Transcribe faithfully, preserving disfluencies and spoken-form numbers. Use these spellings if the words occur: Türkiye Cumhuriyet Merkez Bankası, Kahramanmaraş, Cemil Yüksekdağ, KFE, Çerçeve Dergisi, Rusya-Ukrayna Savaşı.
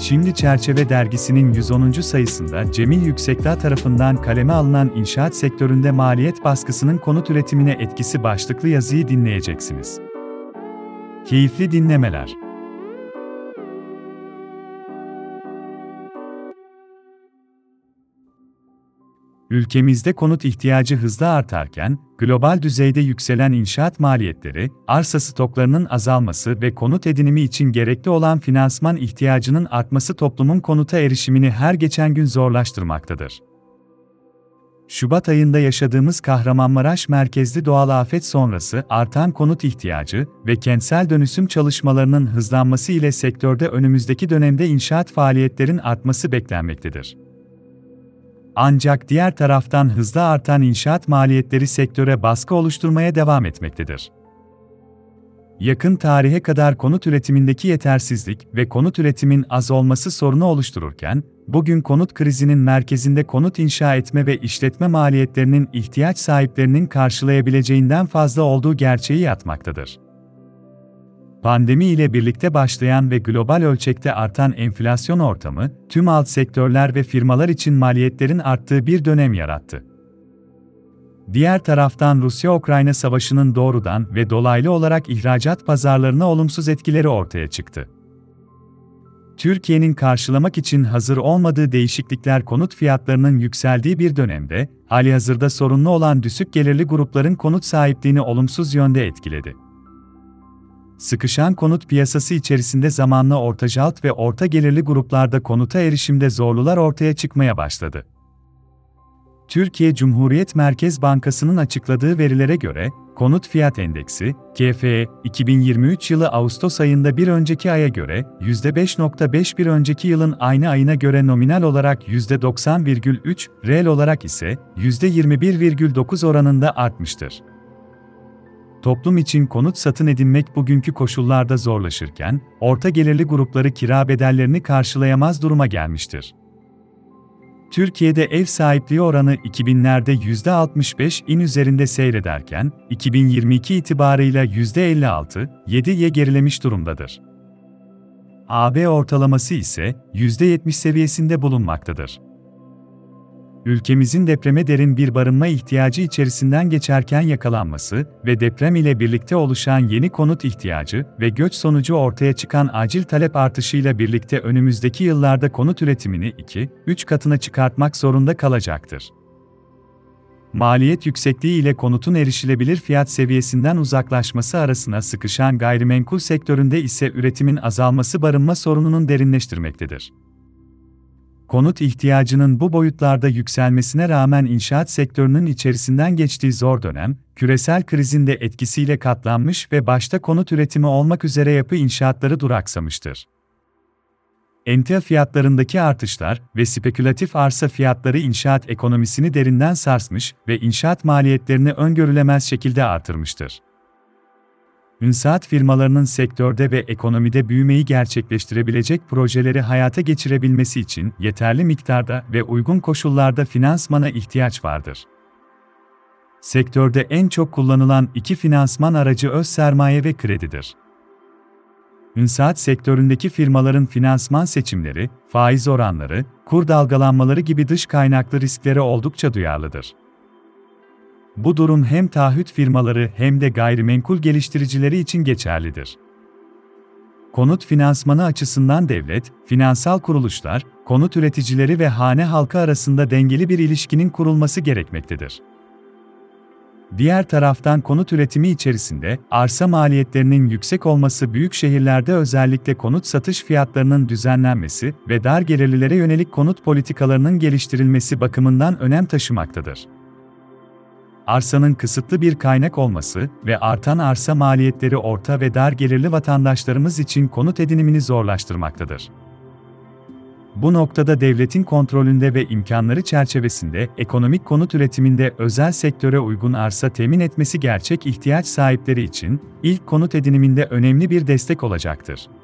Şimdi Çerçeve Dergisi'nin yüz onuncu sayısında Cemil Yüksekdağ tarafından kaleme alınan inşaat sektöründe maliyet baskısının konut üretimine etkisi başlıklı yazıyı dinleyeceksiniz. Keyifli dinlemeler. Ülkemizde konut ihtiyacı hızla artarken, global düzeyde yükselen inşaat maliyetleri, arsa stoklarının azalması ve konut edinimi için gerekli olan finansman ihtiyacının artması toplumun konuta erişimini her geçen gün zorlaştırmaktadır. Şubat ayında yaşadığımız Kahramanmaraş merkezli doğal afet sonrası artan konut ihtiyacı ve kentsel dönüşüm çalışmalarının hızlanması ile sektörde önümüzdeki dönemde inşaat faaliyetlerin artması beklenmektedir. Ancak diğer taraftan hızla artan inşaat maliyetleri sektöre baskı oluşturmaya devam etmektedir. Yakın tarihe kadar konut üretimindeki yetersizlik ve konut üretimin az olması sorunu oluştururken, bugün konut krizinin merkezinde konut inşa etme ve işletme maliyetlerinin ihtiyaç sahiplerinin karşılayabileceğinden fazla olduğu gerçeği yatmaktadır. Pandemi ile birlikte başlayan ve global ölçekte artan enflasyon ortamı, tüm alt sektörler ve firmalar için maliyetlerin arttığı bir dönem yarattı. Diğer taraftan Rusya-Ukrayna Savaşı'nın doğrudan ve dolaylı olarak ihracat pazarlarına olumsuz etkileri ortaya çıktı. Türkiye'nin karşılamak için hazır olmadığı değişiklikler konut fiyatlarının yükseldiği bir dönemde, halihazırda sorunlu olan düşük gelirli grupların konut sahipliğini olumsuz yönde etkiledi. Sıkışan konut piyasası içerisinde zamanla orta alt ve orta gelirli gruplarda konuta erişimde zorlular ortaya çıkmaya başladı. Türkiye Cumhuriyet Merkez Bankası'nın açıkladığı verilere göre, konut fiyat endeksi, K F E, iki bin yirmi üç yılı Ağustos ayında bir önceki aya göre yüzde beş virgül beş bir önceki yılın aynı ayına göre nominal olarak yüzde doksan virgül üç, reel olarak ise yüzde yirmi bir virgül dokuz oranında artmıştır. Toplum için konut satın edinmek bugünkü koşullarda zorlaşırken, orta gelirli grupları kira bedellerini karşılayamaz duruma gelmiştir. Türkiye'de ev sahipliği oranı iki binlerde yüzde altmış beşin üzerinde seyrederken, iki bin yirmi iki itibarıyla yüzde elli altı virgül yediye gerilemiş durumdadır. A B ortalaması ise yüzde yetmiş seviyesinde bulunmaktadır. Ülkemizin depreme derin bir barınma ihtiyacı içerisinden geçerken yakalanması ve deprem ile birlikte oluşan yeni konut ihtiyacı ve göç sonucu ortaya çıkan acil talep artışıyla birlikte önümüzdeki yıllarda konut üretimini iki üç katına çıkartmak zorunda kalacaktır. Maliyet yüksekliği ile konutun erişilebilir fiyat seviyesinden uzaklaşması arasına sıkışan gayrimenkul sektöründe ise üretimin azalması barınma sorununun derinleştirmektedir. Konut ihtiyacının bu boyutlarda yükselmesine rağmen inşaat sektörünün içerisinden geçtiği zor dönem, küresel krizin de etkisiyle katlanmış ve başta konut üretimi olmak üzere yapı inşaatları duraksamıştır. Emtia fiyatlarındaki artışlar ve spekülatif arsa fiyatları inşaat ekonomisini derinden sarsmış ve inşaat maliyetlerini öngörülemez şekilde artırmıştır. İnşaat firmalarının sektörde ve ekonomide büyümeyi gerçekleştirebilecek projeleri hayata geçirebilmesi için yeterli miktarda ve uygun koşullarda finansmana ihtiyaç vardır. Sektörde en çok kullanılan iki finansman aracı öz sermaye ve kredidir. İnşaat sektöründeki firmaların finansman seçimleri, faiz oranları, kur dalgalanmaları gibi dış kaynaklı risklere oldukça duyarlıdır. Bu durum hem taahhüt firmaları hem de gayrimenkul geliştiricileri için geçerlidir. Konut finansmanı açısından devlet, finansal kuruluşlar, konut üreticileri ve hane halkı arasında dengeli bir ilişkinin kurulması gerekmektedir. Diğer taraftan konut üretimi içerisinde arsa maliyetlerinin yüksek olması büyük şehirlerde özellikle konut satış fiyatlarının düzenlenmesi ve dar gelirlilere yönelik konut politikalarının geliştirilmesi bakımından önem taşımaktadır. Arsanın kısıtlı bir kaynak olması ve artan arsa maliyetleri orta ve dar gelirli vatandaşlarımız için konut edinimini zorlaştırmaktadır. Bu noktada devletin kontrolünde ve imkanları çerçevesinde ekonomik konut üretiminde özel sektöre uygun arsa temin etmesi gerçek ihtiyaç sahipleri için ilk konut ediniminde önemli bir destek olacaktır.